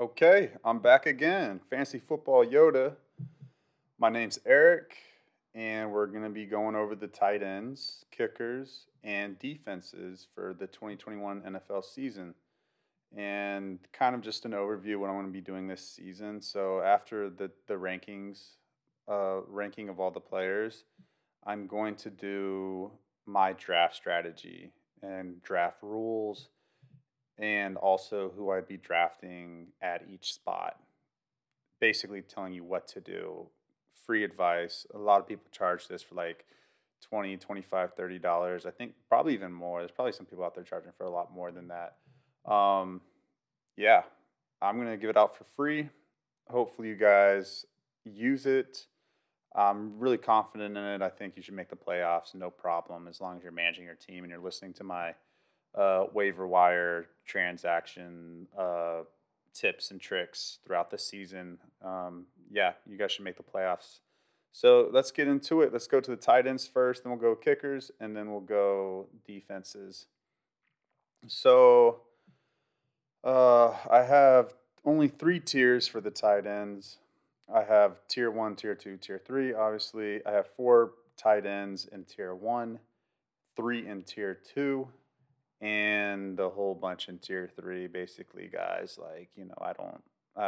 Okay, I'm back again. Fantasy Football Yoda. My name's Eric, and we're going to be going over the tight ends, kickers, and defenses for the 2021 NFL season. And kind of just an overview of what I'm going to be doing this season. So after the ranking of all the players, I'm going to do my draft strategy and draft rules, and also who I'd be drafting at each spot. Basically telling you what to do. Free advice. A lot of people charge this for like $20, $25, $30. I think probably even more. There's probably some people out there charging for a lot more than that. Yeah, I'm going to give it out for free. Hopefully you guys use it. I'm really confident in it. I think you should make the playoffs, no problem, as long as you're managing your team and you're listening to my waiver wire transaction tips and tricks throughout the season. Yeah, you guys should make the playoffs. So let's get into it. Let's go to the tight ends first, then we'll go kickers, and then we'll go defenses. So I have only three tiers for the tight ends. I have tier 1, tier 2, tier 3, obviously. I have 4 tight ends in tier 1, 3 in tier 2. And a whole bunch in tier 3, basically, guys. Like, you know, I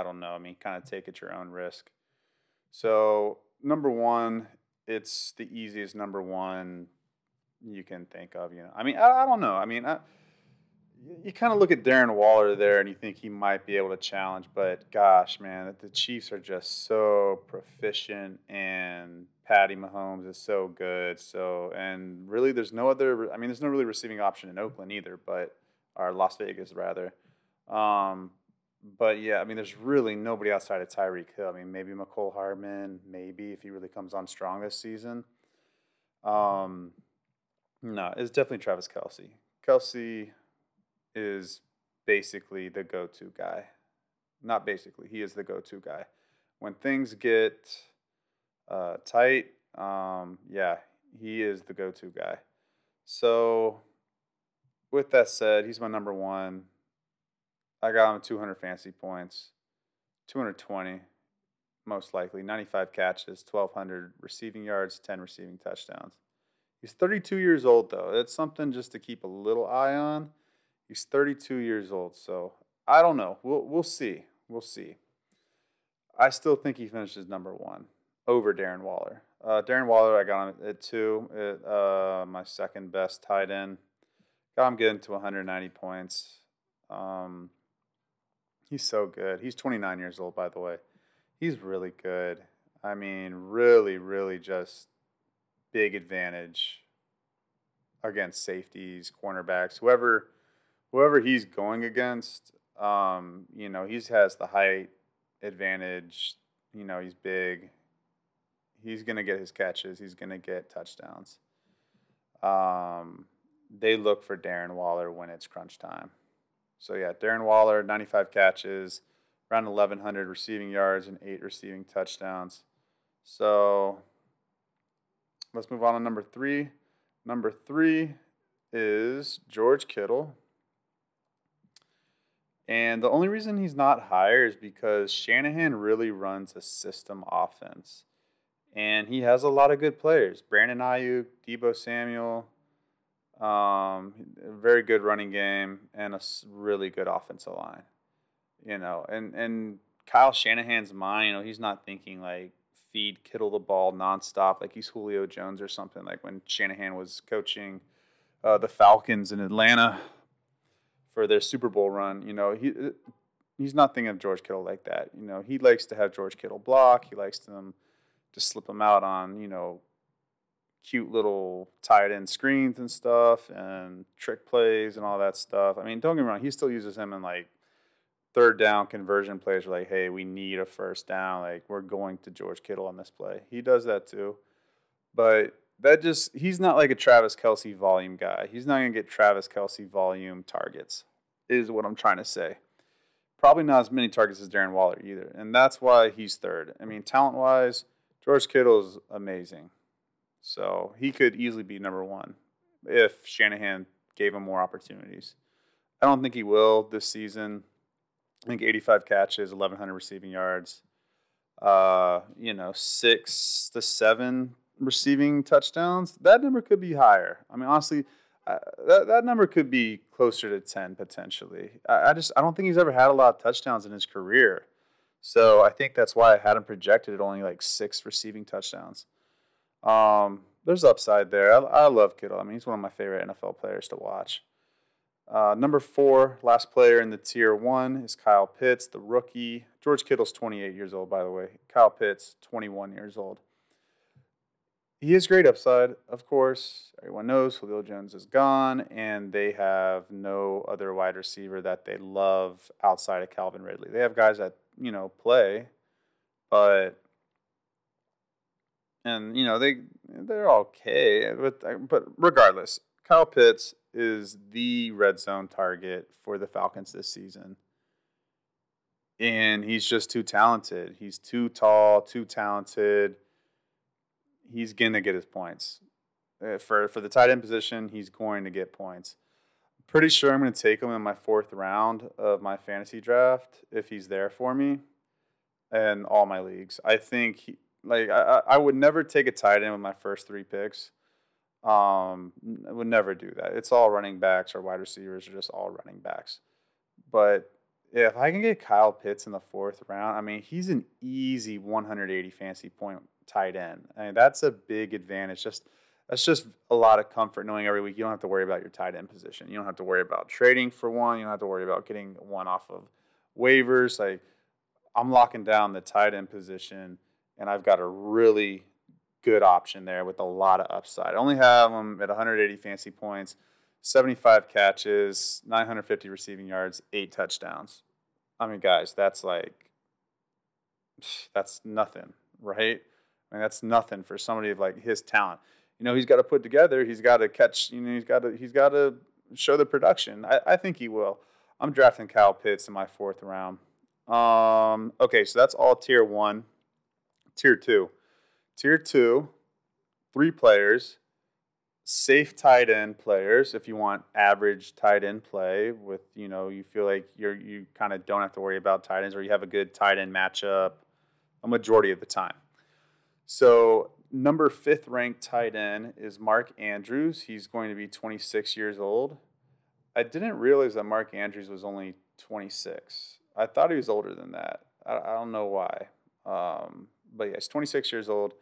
don't know. I mean, kind of take at your own risk. So, number one, it's the easiest number one you can think of. You know, I mean, I don't know. I mean, you kind of look at Darren Waller there, and you think he might be able to challenge. But gosh, man, the Chiefs are just so proficient, and Patty Mahomes is so good. So, and really, there's no other. I mean, there's no really receiving option in Oakland either, but or Las Vegas rather. But yeah, I mean, there's really nobody outside of Tyreek Hill. I mean, maybe Mecole Hardman, maybe if he really comes on strong this season. No, it's definitely Travis Kelce. Kelce is basically the go-to guy. Not basically, he is the go-to guy. When things get tight, yeah, he is the go-to guy. So, with that said, he's my number one. I got him 200 fantasy points, 220 most likely, 95 catches, 1,200 receiving yards, 10 receiving touchdowns. He's 32 years old, though. That's something just to keep a little eye on. He's 32 years old, so I don't know. We'll see. We'll see. I still think he finishes number one over Darren Waller. Darren Waller, I got him at 2, my second best tight end. Got him getting to 190 points. He's so good. He's 29 years old, by the way. He's really good. I mean, really, really just big advantage against safeties, cornerbacks, whoever he's going against. You know, he has the height advantage. You know, he's big. He's going to get his catches. He's going to get touchdowns. They look for Darren Waller when it's crunch time. So, yeah, Darren Waller, 95 catches, around 1,100 receiving yards, and 8 receiving touchdowns. So, let's move on to number 3. Number 3 is George Kittle. And the only reason he's not higher is because Shanahan really runs a system offense. And he has a lot of good players. Brandon Ayuk, Deebo Samuel, a very good running game, and a really good offensive line. You know, and Kyle Shanahan's mind, you know, he's not thinking like feed Kittle the ball nonstop like he's Julio Jones or something, like when Shanahan was coaching the Falcons in Atlanta for their Super Bowl run. You know, he's not thinking of George Kittle like that. You know, he likes to have George Kittle block. He likes them to slip him out on, you know, cute little tight end screens and stuff and trick plays and all that stuff. I mean, don't get me wrong, he still uses him in, like, third down conversion plays where, like, hey, we need a first down. Like, we're going to George Kittle on this play. He does that too. But he's not like a Travis Kelce volume guy. He's not going to get Travis Kelce volume targets, is what I'm trying to say. Probably not as many targets as Darren Waller either, and that's why he's third. I mean, talent-wise, George Kittle's amazing. So he could easily be number one if Shanahan gave him more opportunities. I don't think he will this season. I think 85 catches, 1,100 receiving yards, 6 to 7 receiving touchdowns. That number could be higher. I mean, honestly, that number could be closer to 10 potentially. I don't think he's ever had a lot of touchdowns in his career. So I think that's why I had him projected at only like 6 receiving touchdowns. There's upside there. I love Kittle. I mean, he's one of my favorite NFL players to watch. Number 4, last player in the tier 1 is Kyle Pitts, the rookie. George Kittle's 28 years old, by the way. Kyle Pitts, 21 years old. He has great upside, of course. Everyone knows Julio Jones is gone, and they have no other wide receiver that they love outside of Calvin Ridley. They have guys that, play, but and, they're okay. But regardless, Kyle Pitts is the red zone target for the Falcons this season. And he's just too talented. He's too tall, too talented. He's going to get his points. For the tight end position, he's going to get points. Pretty sure I'm going to take him in my 4th round of my fantasy draft if he's there for me and all my leagues. I think I would never take a tight end with my first 3 picks. I would never do that. It's all running backs, or wide receivers are just all running backs. But if I can get Kyle Pitts in the 4th round, I mean, he's an easy 180 fantasy point tight end. I mean, that's a big advantage. That's just a lot of comfort knowing every week you don't have to worry about your tight end position. You don't have to worry about trading for one. You don't have to worry about getting one off of waivers. Like, I'm locking down the tight end position, and I've got a really good option there with a lot of upside. I only have him at 180 fantasy points, 75 catches, 950 receiving yards, 8 touchdowns. I mean, guys, that's nothing, right? I mean, that's nothing for somebody of his talent. He's got to put together. He's got to catch. He's got to show the production. I think he will. I'm drafting Kyle Pitts in my 4th round. Okay, so that's all tier 1. Tier 2. Tier 2, 3 players, safe tight end players. If you want average tight end play with, you feel like you kind of don't have to worry about tight ends, or you have a good tight end matchup a majority of the time. So number 5th ranked tight end is Mark Andrews. He's going to be 26 years old. I didn't realize that Mark Andrews was only 26. I thought he was older than that. I don't know why. But yeah, he's 26 years old.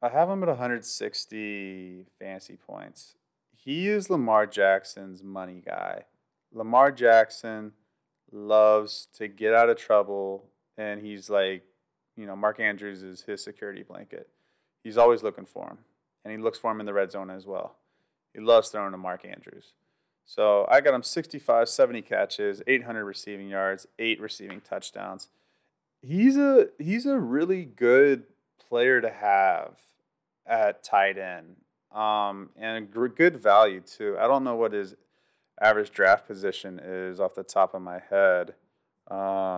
I have him at 160 fantasy points. He is Lamar Jackson's money guy. Lamar Jackson loves to get out of trouble, and he's Mark Andrews is his security blanket. He's always looking for him, and he looks for him in the red zone as well. He loves throwing to Mark Andrews. So I got him 65, 70 catches, 800 receiving yards, 8 receiving touchdowns. He's a really good player to have at tight end, and good value too. I don't know what his average draft position is off the top of my head. I'll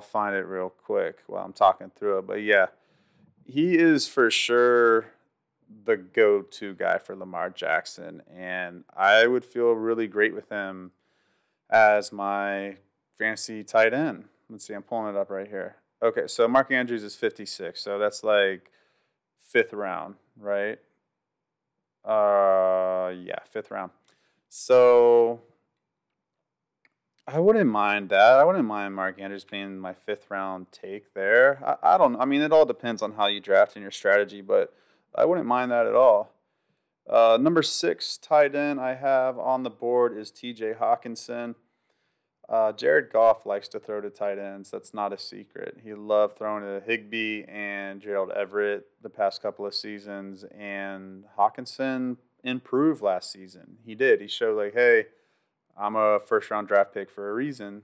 find it real quick while I'm talking through it. But yeah, he is for sure the go-to guy for Lamar Jackson, and I would feel really great with him as my fantasy tight end. Let's see, I'm pulling it up right here. Okay, so Mark Andrews is 56, so that's 5th round, right? Yeah, 5th round. So I wouldn't mind that. I wouldn't mind Mark Andrews being my 5th round take there. I don't know. I mean, it all depends on how you draft and your strategy, but I wouldn't mind that at all. Number 6 tight end I have on the board is T.J. Hockenson. Jared Goff likes to throw to tight ends. That's not a secret. He loved throwing to Higbee and Gerald Everett the past couple of seasons, and Hockenson improved last season. He did. He showed hey, I'm a first-round draft pick for a reason.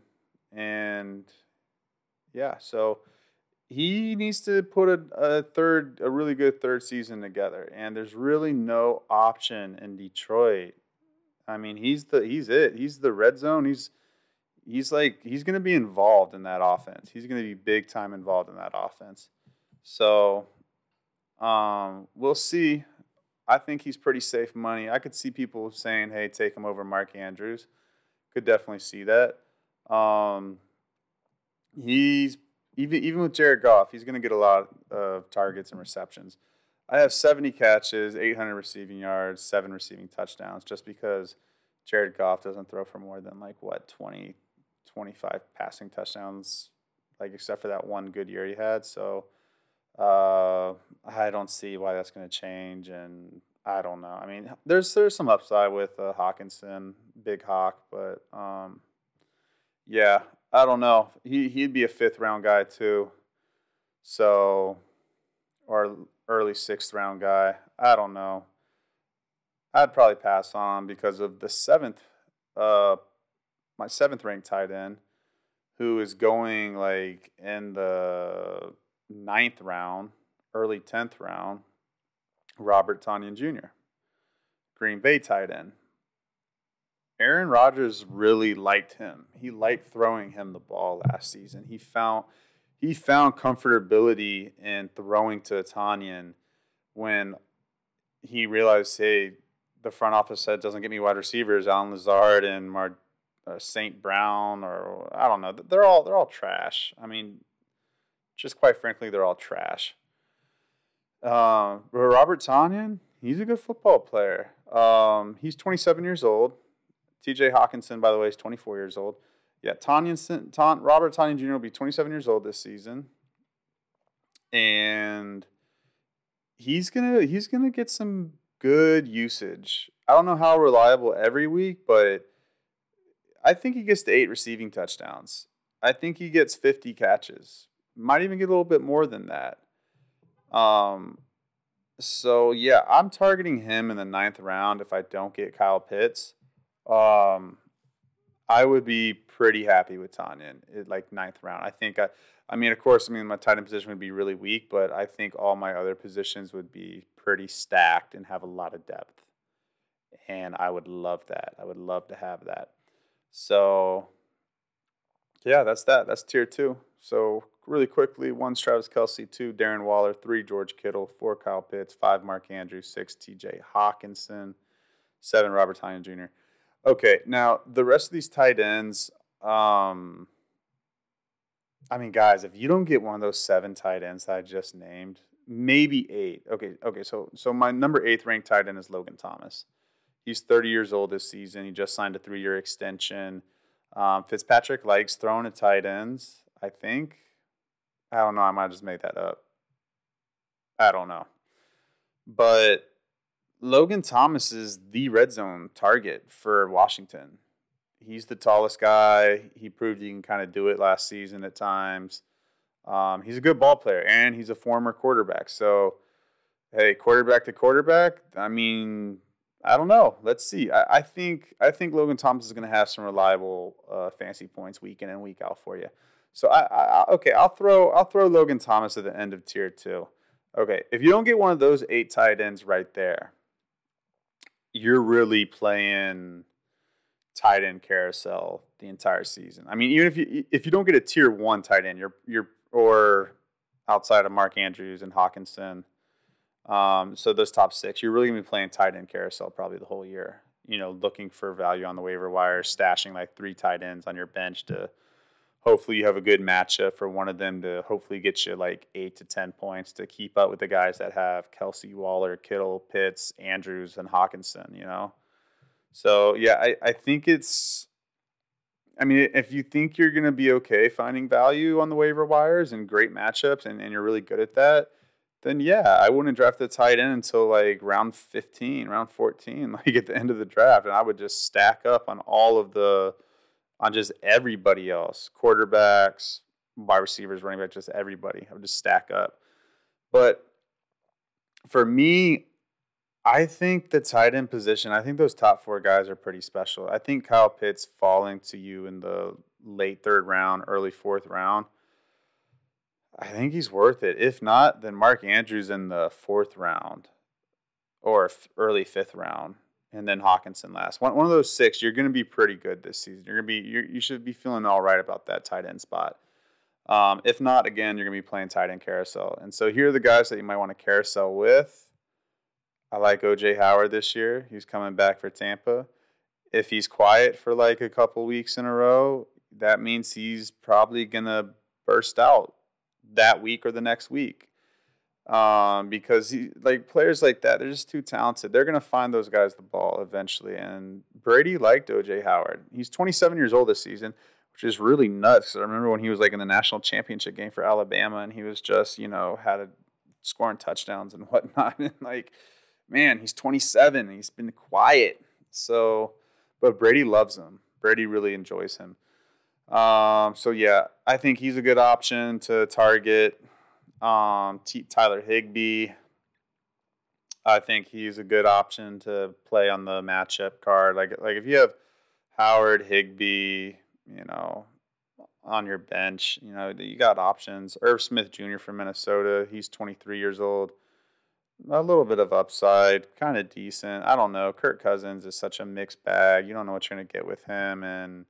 And, yeah, so he needs to put a really good 3rd season together, and there's really no option in Detroit. I mean, he's it. He's the red zone. He's going to be involved in that offense. He's going to be big time involved in that offense. So we'll see. I think he's pretty safe money. I could see people saying, hey, take him over Mark Andrews. Could definitely see that. He's even with Jared Goff, he's going to get a lot of targets and receptions. I have 70 catches, 800 receiving yards, 7 receiving touchdowns, just because Jared Goff doesn't throw for more than, 20, 25 passing touchdowns, except for that one good year he had. So I don't see why that's going to change, and I don't know. I mean, there's some upside with Hockenson, Big Hawk, but, yeah, I don't know. He'd be a fifth-round guy too, so or early sixth-round guy. I don't know. I'd probably pass on because of the my seventh-ranked tight end, who is going in the 9th round, early 10th round, Robert Tonyan Jr., Green Bay tight end. Aaron Rodgers really liked him. He liked throwing him the ball last season. He found comfortability in throwing to Tonyan when he realized, hey, the front office said doesn't get me wide receivers, Allen Lazard and St. Brown, or I don't know. They're all trash. I mean, just quite frankly, they're all trash. But Robert Tonyan, he's a good football player. He's 27 years old. T.J. Hockenson, by the way, is 24 years old. Yeah, Robert Tonyan Jr. will be 27 years old this season, and he's gonna get some good usage. I don't know how reliable every week, but I think he gets to 8 receiving touchdowns. I think he gets 50 catches. Might even get a little bit more than that. So yeah, I'm targeting him in the 9th round if I don't get Kyle Pitts. I would be pretty happy with Tonyan in 9th round. I mean, my tight end position would be really weak, but I think all my other positions would be pretty stacked and have a lot of depth. And I would love that. I would love to have that. So yeah, that's that. That's tier 2. So really quickly, 1's Travis Kelce, 2 Darren Waller, 3 George Kittle, 4 Kyle Pitts, 5 Mark Andrews, 6 T.J. Hockenson, 7 Robert Tonyan Jr. Okay, now the rest of these tight ends, guys, if you don't get one of those 7 tight ends that I just named, maybe 8. Okay, so my number 8th ranked tight end is Logan Thomas. He's 30 years old this season. He just signed a 3-year extension. Fitzpatrick likes throwing at tight ends, I think. I don't know. I might just make that up. I don't know. But Logan Thomas is the red zone target for Washington. He's the tallest guy. He proved he can kind of do it last season at times. He's a good ball player, and he's a former quarterback. So, hey, quarterback to quarterback, I mean, I don't know. Let's see. I think Logan Thomas is going to have some reliable fantasy points week in and week out for you. So, I'll throw Logan Thomas at the end of tier 2. Okay, if you don't get one of those 8 tight ends right there, you're really playing tight end carousel the entire season. I mean, even if you don't get a tier 1 tight end, you're or outside of Mark Andrews and Hockenson, so those top 6, you're really gonna be playing tight end carousel probably the whole year. You know, looking for value on the waiver wire, stashing 3 tight ends on your bench to hopefully you have a good matchup for one of them to hopefully get you 8 to 10 points to keep up with the guys that have Kelce, Waller, Kittle, Pitts, Andrews, and Hockenson, you know? So, yeah, I think it's – I mean, if you think you're going to be okay finding value on the waiver wires and great matchups and you're really good at that, then, yeah, I wouldn't draft the tight end until, round 15, round 14, at the end of the draft. And I would just stack up on on just everybody else, quarterbacks, wide receivers, running back, just everybody. I would just stack up. But for me, I think the tight end position, I think those top 4 guys are pretty special. I think Kyle Pitts falling to you in the late 3rd round, early 4th round, I think he's worth it. If not, then Mark Andrews in the 4th round or early 5th round. And then Hockenson last. One of those 6, you're going to be pretty good this season. You should be feeling all right about that tight end spot. If not, again, you're going to be playing tight end carousel. And so here are the guys that you might want to carousel with. I like O.J. Howard this year. He's coming back for Tampa. If he's quiet for a couple weeks in a row, that means he's probably going to burst out that week or the next week. Because he, like, players like that, they're just too talented. They're going to find those guys the ball eventually. And Brady liked O.J. Howard. He's 27 years old this season, which is really nuts. I remember when he was, like, in the national championship game for Alabama, and he was just, you know, had scoring touchdowns and whatnot. And, like, man, he's 27. He's been quiet. So, but Brady loves him. Brady really enjoys him. So, yeah, I think he's a good option to target. Tyler Higbee, I think he's a good option to play on the matchup card. Like if you have Howard, Higbee, you know, on your bench, you know, you got options. Irv Smith Jr. from Minnesota, he's 23 years old. A little bit of upside, kind of decent. I don't know. Kirk Cousins is such a mixed bag. You don't know what you're going to get with him, and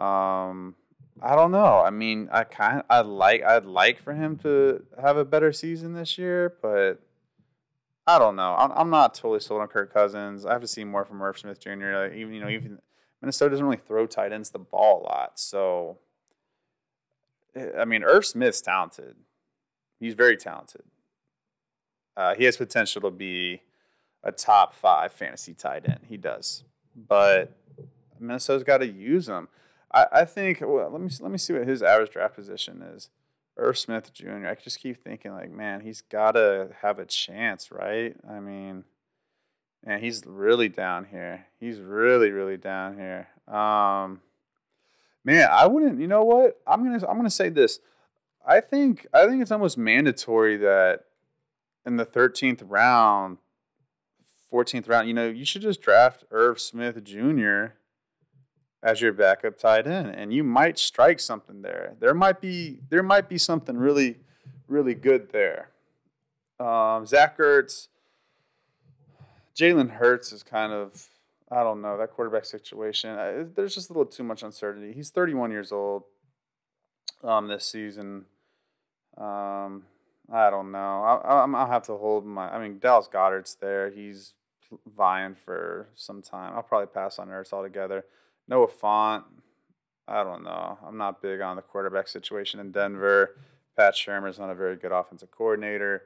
I don't know. I mean, I'd like for him to have a better season this year, but I don't know. I'm not totally sold on Kirk Cousins. I have to see more from Irv Smith Jr. Like, even Minnesota doesn't really throw tight ends the ball a lot. So, I mean, Irv Smith's talented. He's very talented. He has potential to be a top 5 fantasy tight end. He does, but Minnesota's got to use him. I think. Well, let me see what his average draft position is. Irv Smith Jr. I just keep thinking, like, man, he's got to have a chance, right? I mean, man, he's really down here. He's really, really down here. Man, I wouldn't. You know what? I'm gonna say this. I think it's almost mandatory that in the 13th round, 14th round, you know, you should just draft Irv Smith Jr. as your backup tight end, and you might strike something there. There might be something really, really good there. Zach Ertz, Jalen Hurts is kind of, I don't know, that quarterback situation. There's just a little too much uncertainty. He's 31 years old this season. I don't know. I'll have to hold my – I mean, Dallas Goedert's there. He's vying for some time. I'll probably pass on Ertz altogether. Noah Fant, I don't know. I'm not big on the quarterback situation in Denver. Pat Shermer's not a very good offensive coordinator.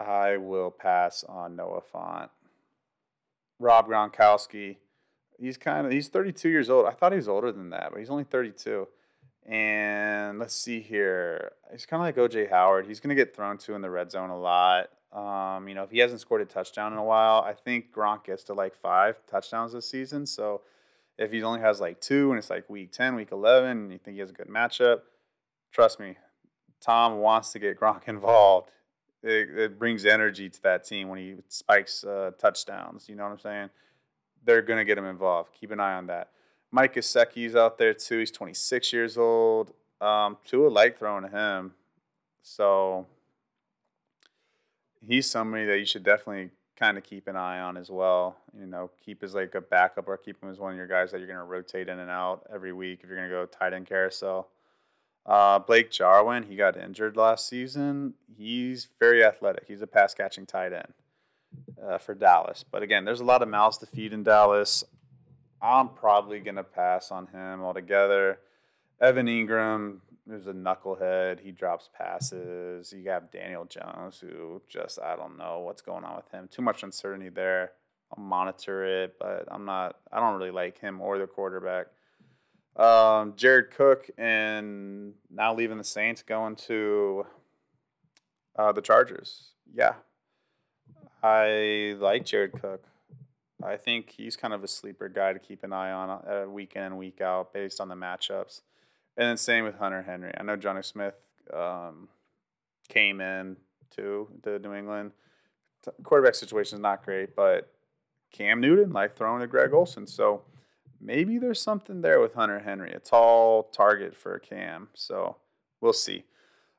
I will pass on Noah Fant. Rob Gronkowski, he's 32 years old. I thought he was older than that, but he's only 32. And let's see here. He's kind of like O.J. Howard. He's going to get thrown to in the red zone a lot. You know, if he hasn't scored a touchdown in a while, I think Gronk gets to like 5 touchdowns this season, so – if he only has like 2 and it's like week 10, week 11, and you think he has a good matchup, trust me, Tom wants to get Gronk involved. It brings energy to that team when he spikes touchdowns. You know what I'm saying? They're going to get him involved. Keep an eye on that. Mike Gesicki's out there too. He's 26 years old. Tua liked throwing to him. So he's somebody that you should definitely – kind of keep an eye on as well. You know, keep as like a backup or keep him as one of your guys that you're going to rotate in and out every week if you're going to go tight end carousel. Blake Jarwin, he got injured last season. He's very athletic. He's a pass-catching tight end for Dallas. But, again, there's a lot of mouths to feed in Dallas. I'm probably going to pass on him altogether. Evan Engram is a knucklehead. He drops passes. You have Daniel Jones, who just, I don't know what's going on with him. Too much uncertainty there. I'll monitor it, but I don't really like him or the quarterback. Jared Cook, and now leaving the Saints, going to the Chargers. Yeah. I like Jared Cook. I think he's kind of a sleeper guy to keep an eye on week in and week out based on the matchups. And then same with Hunter Henry. I know Johnny Smith came in too to New England. Quarterback situation is not great, but Cam Newton like throwing to Greg Olsen. So maybe there's something there with Hunter Henry, a tall target for Cam. So we'll see.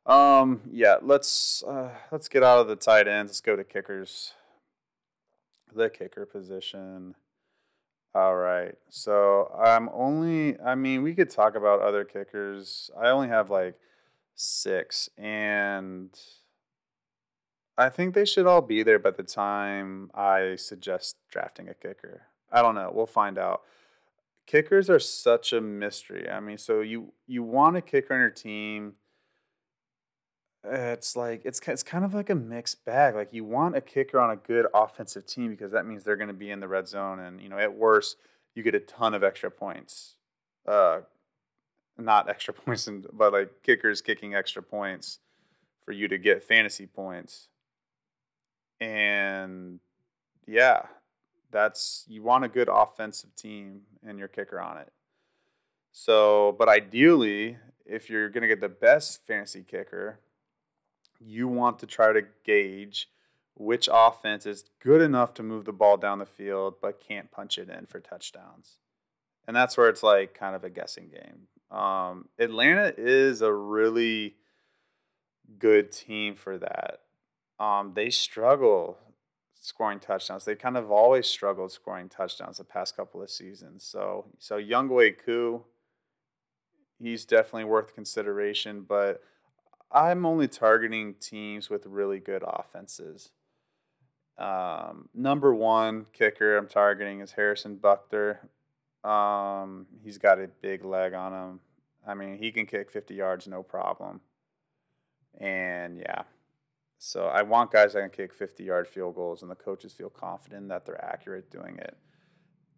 Yeah, let's get out of the tight ends. Let's go to kickers. The kicker position. All right, so we could talk about other kickers. I only have like 6, and I think they should all be there by the time I suggest drafting a kicker. I don't know. We'll find out. Kickers are such a mystery. I mean, so you want a kicker on your team. It's like it's kind of like a mixed bag. Like, you want a kicker on a good offensive team because that means they're going to be in the red zone, and at worst you get a ton of extra points. Not extra points, but like kickers kicking extra points for you to get fantasy points. And yeah, you want a good offensive team and your kicker on it. So, but ideally, if you're going to get the best fantasy kicker, you want to try to gauge which offense is good enough to move the ball down the field but can't punch it in for touchdowns. And that's where it's like kind of a guessing game. Atlanta is a really good team for that. They struggle scoring touchdowns. They kind of always struggled scoring touchdowns the past couple of seasons. So Younghoe Koo, he's definitely worth consideration, but I'm only targeting teams with really good offenses. Number one kicker I'm targeting is Harrison Butker. He's got a big leg on him. I mean, he can kick 50 yards, no problem. And yeah, so I want guys that can kick 50-yard field goals and the coaches feel confident that they're accurate doing it,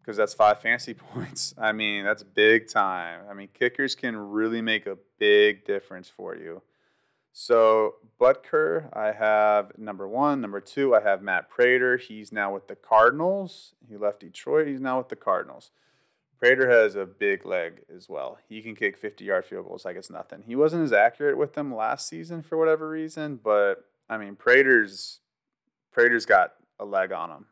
because that's 5 fantasy points. I mean, that's big time. I mean, kickers can really make a big difference for you. So Butker, I have number one. Number two, I have Matt Prater. He's now with the Cardinals. He left Detroit. He's now with the Cardinals. Prater has a big leg as well. He can kick 50-yard field goals like it's nothing. He wasn't as accurate with them last season for whatever reason, but, I mean, Prater's got a leg on him.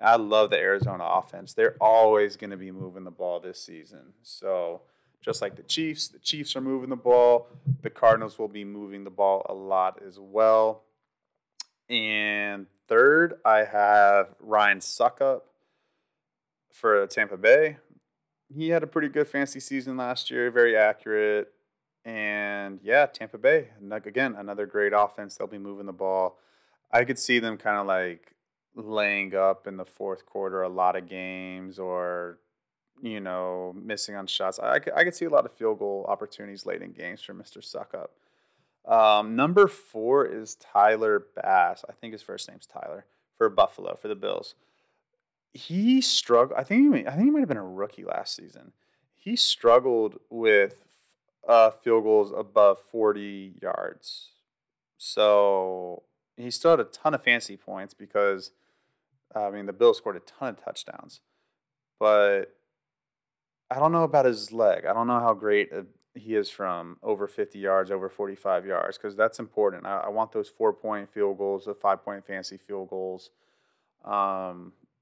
I love the Arizona offense. They're always going to be moving the ball this season. So just like the Chiefs are moving the ball. The Cardinals will be moving the ball a lot as well. And third, I have Ryan Succop for Tampa Bay. He had a pretty good fantasy season last year, very accurate. And yeah, Tampa Bay, again, another great offense. They'll be moving the ball. I could see them kind of like laying up in the fourth quarter a lot of games, or missing on shots. I could see a lot of field goal opportunities late in games for Mr. Succop. Number four is Tyler Bass. I think his first name's Tyler, for Buffalo, for the Bills. He struggled. I think he might have been a rookie last season. He struggled with field goals above 40 yards. So he still had a ton of fantasy points because, I mean, the Bills scored a ton of touchdowns. But I don't know about his leg. I don't know how great he is from over 50 yards, over 45 yards, because that's important. I want those 4-point field goals, the 5-point fantasy field goals.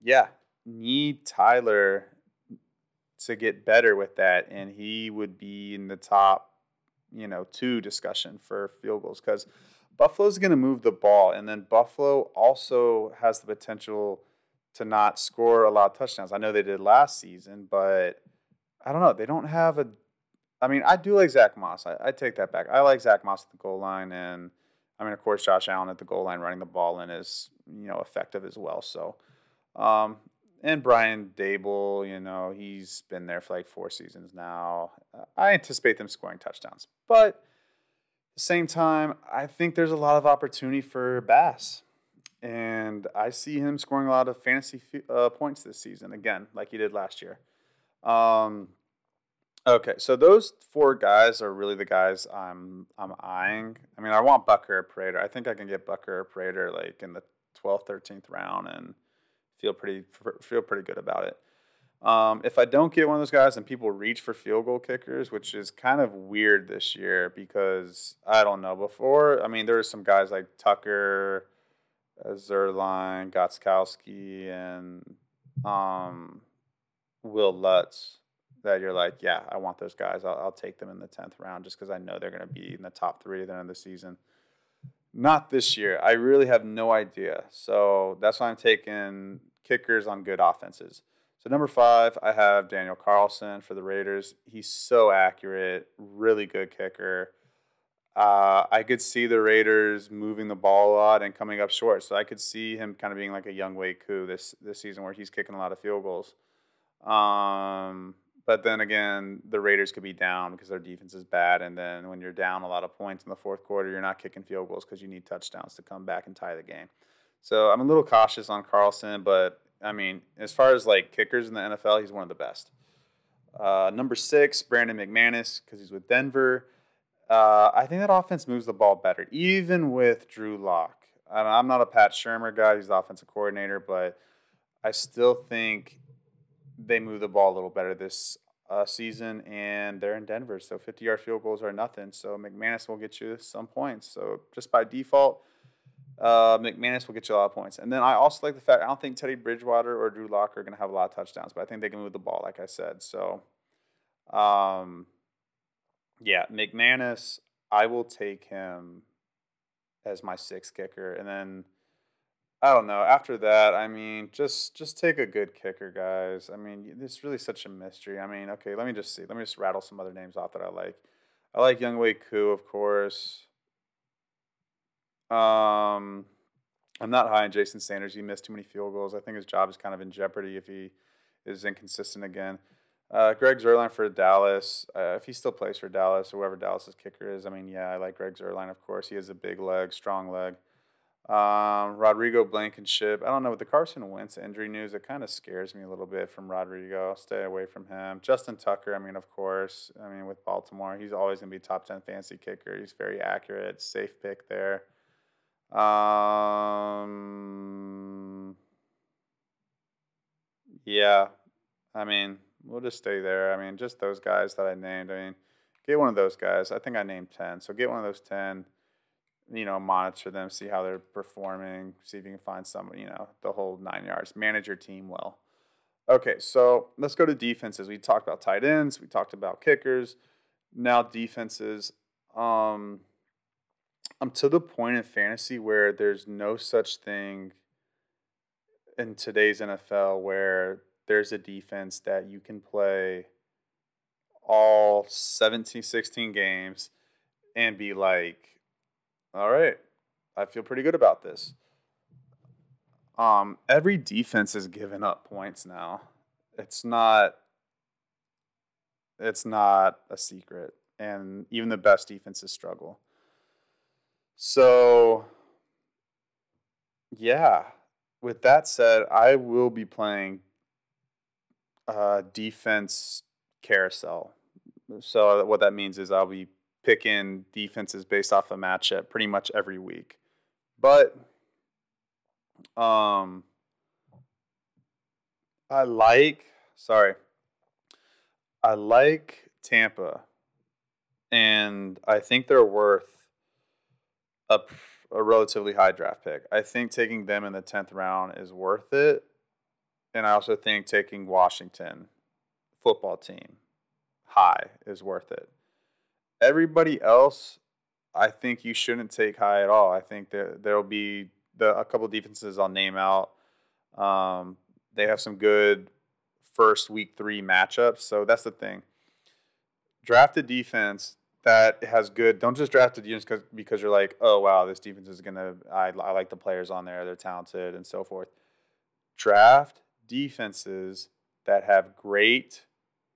Yeah, need Tyler to get better with that, and he would be in the top, 2 discussion for field goals, because Buffalo's going to move the ball, and then Buffalo also has the potential to not score a lot of touchdowns. I know they did last season, but I don't know. They don't have a – I mean, I do like Zach Moss. I take that back. I like Zach Moss at the goal line. And, I mean, of course, Josh Allen at the goal line running the ball in is, effective as well. So, and Brian Dable, he's been there for like 4 seasons now. I anticipate them scoring touchdowns. But at the same time, I think there's a lot of opportunity for Bass. And I see him scoring a lot of fantasy points this season, again, like he did last year. Okay, so those 4 guys are really the guys I'm eyeing. I mean, I want Butker or Prater. I think I can get Butker or Prater like in the 12th, 13th round and feel pretty good about it. If I don't get one of those guys, and people reach for field goal kickers, which is kind of weird this year because I don't know. Before, I mean, there were some guys like Tucker, Zuerlein, Gronkowski, and Will Lutz that you're like, yeah, I want those guys. I'll take them in the 10th round just because I know they're going to be in the top 3 at the end of the season. Not this year. I really have no idea. So that's why I'm taking kickers on good offenses. So number 5, I have Daniel Carlson for the Raiders. He's so accurate, really good kicker. I could see the Raiders moving the ball a lot and coming up short. So I could see him kind of being like a Younghoe Koo this season, where he's kicking a lot of field goals. But then again, the Raiders could be down because their defense is bad. And then when you're down a lot of points in the fourth quarter, you're not kicking field goals because you need touchdowns to come back and tie the game. So I'm a little cautious on Carlson, but, I mean, as far as, like, kickers in the NFL, he's one of the best. Number 6, Brandon McManus, because he's with Denver. I think that offense moves the ball better, even with Drew Lock. I'm not a Pat Shurmur guy. He's the offensive coordinator, but I still think they move the ball a little better this season, and they're in Denver, so 50-yard field goals are nothing. So McManus will get you some points. So just by default, McManus will get you a lot of points. And then I also like the fact I don't think Teddy Bridgewater or Drew Lock are going to have a lot of touchdowns, but I think they can move the ball, like I said. So, McManus, I will take him as my 6th kicker. And then, I don't know, after that, I mean, just take a good kicker, guys. I mean, it's really such a mystery. I mean, okay, let me just see. Let me just rattle some other names off that I like. I like Younghoe Koo, of course. I'm not high on Jason Sanders. He missed too many field goals. I think his job is kind of in jeopardy if he is inconsistent again. Greg Zuerlein for Dallas. If he still plays for Dallas or whoever Dallas's kicker is, I mean, yeah, I like Greg Zuerlein, of course. He has a big leg, strong leg. Rodrigo Blankenship. I don't know, with the Carson Wentz injury news, it kind of scares me a little bit from Rodrigo. I'll stay away from him. Justin Tucker, I mean, of course. I mean, with Baltimore, he's always going to be top 10 fantasy kicker. He's very accurate, safe pick there. Yeah, I mean, we'll just stay there. I mean, just those guys that I named. I mean, get one of those guys. I think I named 10. So get one of those 10, you know, monitor them, see how they're performing, see if you can find somebody, you know, the whole 9 yards. Manage your team well. Okay, so let's go to defenses. We talked about tight ends. We talked about kickers. Now defenses. I'm to the point in fantasy where there's no such thing in today's NFL where there's a defense that you can play all 16 games and be like, all right, I feel pretty good about this. Every defense is giving up points now. It's not a secret, and even the best defenses struggle. So, yeah, with that said, I will be playing defense carousel. So what that means is I'll be picking defenses based off a matchup pretty much every week. But I like Tampa, and I think they're worth a relatively high draft pick. I think taking them in the 10th round is worth it. And I also think taking Washington football team high is worth it. Everybody else, I think you shouldn't take high at all. I think that there will be a couple defenses I'll name out. They have some good first week 3 matchups. So that's the thing. Draft a defense that has good. Don't just draft the defense because you're like, oh wow, this defense is gonna. I like the players on there; they're talented and so forth. Draft defenses that have great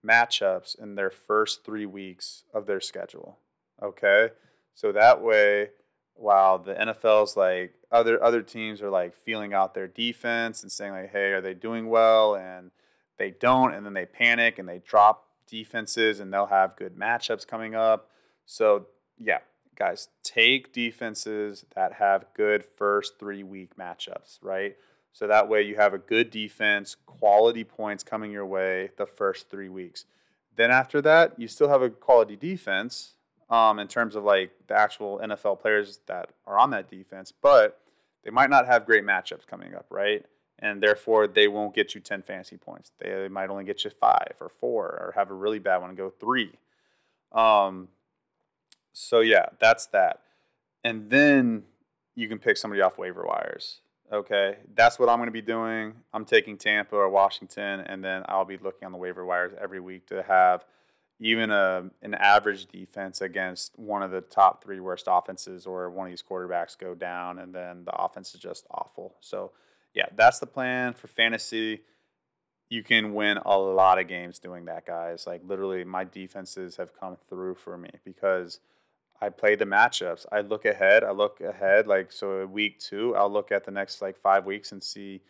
matchups in their first 3 weeks of their schedule. Okay, so that way, while the NFL's like other teams are like feeling out their defense and saying like, hey, are they doing well? And they don't, and then they panic and they drop defenses, and they'll have good matchups coming up. So, yeah, guys, take defenses that have good first 3 week matchups, right? So that way you have a good defense, quality points coming your way the first 3 weeks. Then after that, you still have a quality defense in terms of like the actual NFL players that are on that defense, but they might not have great matchups coming up, right? And therefore, they won't get you 10 fantasy points. They might only get you 5 or 4 or have a really bad one and go 3. So, yeah, that's that. And then you can pick somebody off waiver wires, okay? That's what I'm going to be doing. I'm taking Tampa or Washington, and then I'll be looking on the waiver wires every week to have even an average defense against one of the top 3 worst offenses or one of these quarterbacks go down, and then the offense is just awful. So, yeah, that's the plan for fantasy. you can win a lot of games doing that, guys. Like, literally, my defenses have come through for me because I play the matchups. I look ahead. Like, so week two, I'll look at the next, 5 weeks and see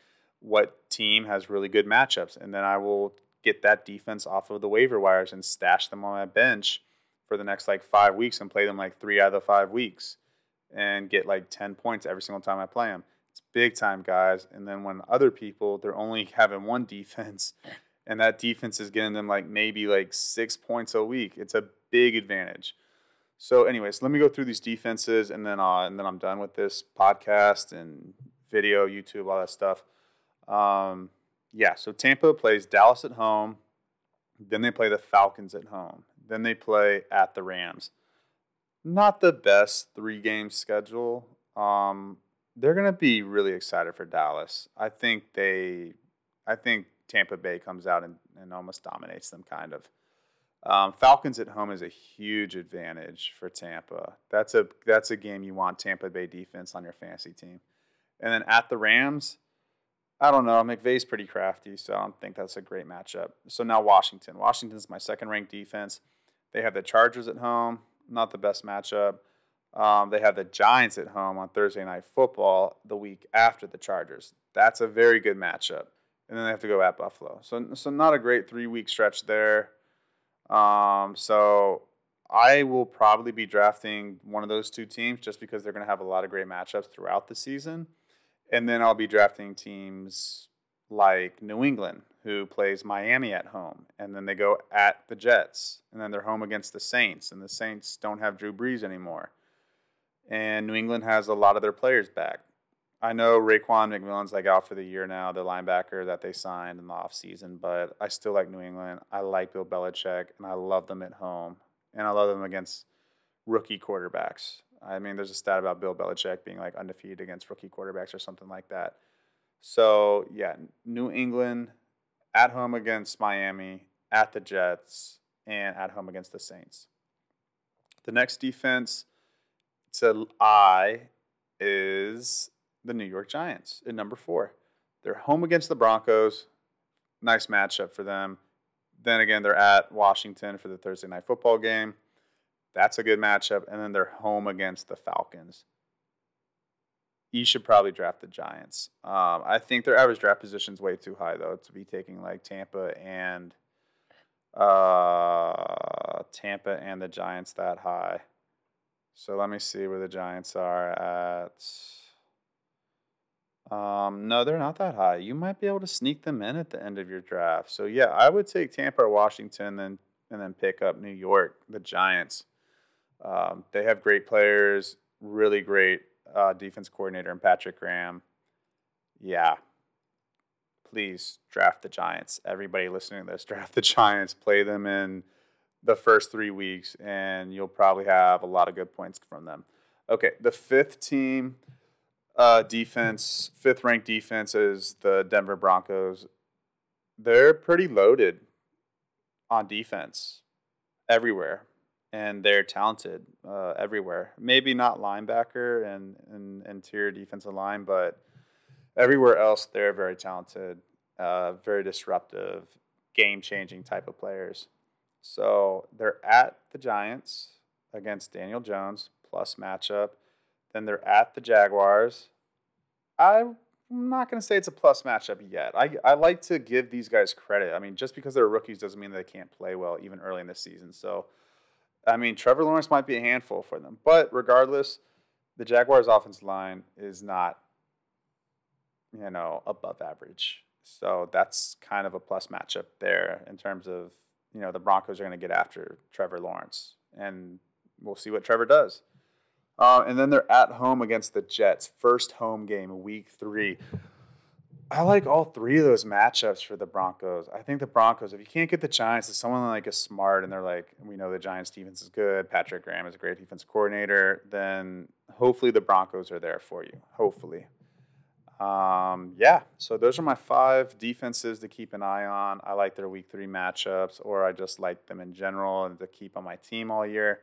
what team has really good matchups. And then I will get that defense off of the waiver wires and stash them on my bench for the next, 5 weeks and play them, 3 out of the 5 weeks and get, 10 points every single time I play them. It's big time, guys. And then when other people, they're only having one defense and that defense is getting them, maybe, 6 points a week. It's a big advantage. So, anyways, let me go through these defenses, and then I'm done with this podcast and video, YouTube, all that stuff. So Tampa plays Dallas at home. Then they play the Falcons at home. Then they play at the Rams. Not the best three-game schedule. They're going to be really excited for Dallas. I think Tampa Bay comes out and almost dominates them, kind of. Falcons at home is a huge advantage for Tampa. That's a game you want Tampa Bay defense on your fantasy team. And then at the Rams, I don't know. McVay's pretty crafty, so I don't think that's a great matchup. So now Washington. Washington's my second-ranked defense. They have the Chargers at home. Not the best matchup. They have the Giants at home on Thursday Night Football the week after the Chargers. That's a very good matchup. And then they have to go at Buffalo. So not a great three-week stretch there. So I will probably be drafting one of those two teams just because they're going to have a lot of great matchups throughout the season. And then I'll be drafting teams like New England, who plays Miami at home, and then they go at the Jets, and then they're home against the Saints, and the Saints don't have Drew Brees anymore. And New England has a lot of their players back. I know Raekwon McMillan's out for the year now, the linebacker that they signed in the offseason, but I still like New England. I like Bill Belichick, and I love them at home, and I love them against rookie quarterbacks. I mean, there's a stat about Bill Belichick being undefeated against rookie quarterbacks or something like that. So, yeah, New England at home against Miami, at the Jets, and at home against the Saints. The next defense to eye is the New York Giants at number 4. They're home against the Broncos. Nice matchup for them. Then again, they're at Washington for the Thursday Night Football game. That's a good matchup. And then they're home against the Falcons. You should probably draft the Giants. I think their average draft position is way too high, though, to be taking Tampa and the Giants that high. So let me see where the Giants are at. No, they're not that high. You might be able to sneak them in at the end of your draft. So, yeah, I would take Tampa or Washington and then pick up New York, the Giants. They have great players, really great defense coordinator and Patrick Graham. Yeah, please draft the Giants. Everybody listening to this, draft the Giants. Play them in the first 3 weeks, and you'll probably have a lot of good points from them. Okay, the fifth team – fifth-ranked defense is the Denver Broncos. They're pretty loaded on defense everywhere, and they're talented everywhere. Maybe not linebacker and interior defensive line, but everywhere else they're very talented, very disruptive, game-changing type of players. So they're at the Giants against Daniel Jones, plus matchup. Then they're at the Jaguars. I'm not going to say it's a plus matchup yet. I like to give these guys credit. I mean, just because they're rookies doesn't mean they can't play well even early in the season. So, I mean, Trevor Lawrence might be a handful for them. But regardless, the Jaguars' offensive line is not, above average. So that's kind of a plus matchup there in terms of, the Broncos are going to get after Trevor Lawrence. And we'll see what Trevor does. And then they're at home against the Jets, first home game, week 3. I like all three of those matchups for the Broncos. I think the Broncos, if you can't get the Giants, it's someone is smart, and they're we know the Giants' defense is good, Patrick Graham is a great defense coordinator, then hopefully the Broncos are there for you, hopefully. So those are my 5 defenses to keep an eye on. I like their week 3 matchups, or I just like them in general and to keep on my team all year.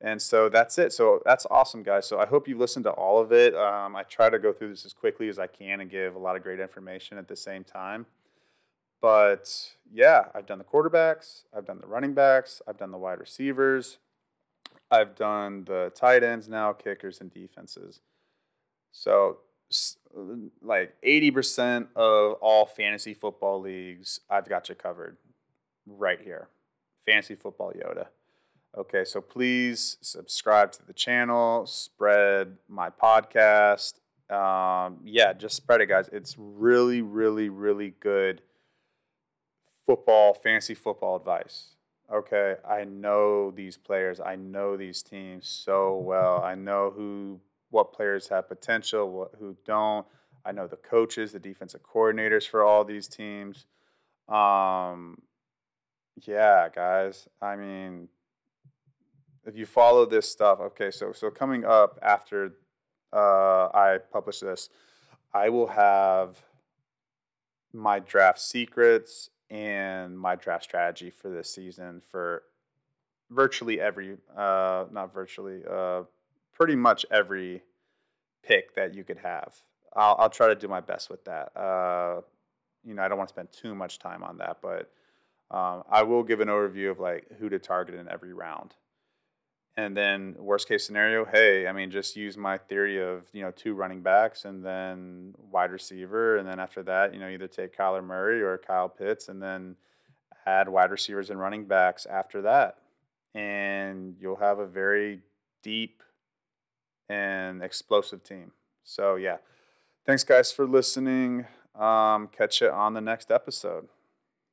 And so that's it. So that's awesome, guys. So I hope you listened to all of it. I try to go through this as quickly as I can and give a lot of great information at the same time. But yeah, I've done the quarterbacks, I've done the running backs, I've done the wide receivers, I've done the tight ends now, kickers, and defenses. So like 80% of all fantasy football leagues, I've got you covered right here. Fantasy Football Yoda. Okay, so please subscribe to the channel, spread my podcast. Yeah, just spread it, guys. It's really, really, really good football, fantasy football advice. Okay, I know these players. I know these teams so well. I know what players have potential, who don't. I know the coaches, the defensive coordinators for all these teams. Yeah, guys. I mean, if you follow this stuff, okay, so coming up after I publish this, I will have my draft secrets and my draft strategy for this season for virtually every, pretty much every pick that you could have. I'll try to do my best with that. I don't want to spend too much time on that, but I will give an overview of like who to target in every round. And then worst case scenario, just use my theory of, 2 running backs and then wide receiver. And then after that, either take Kyler Murray or Kyle Pitts and then add wide receivers and running backs after that. And you'll have a very deep and explosive team. So, yeah. Thanks, guys, for listening. Catch you on the next episode.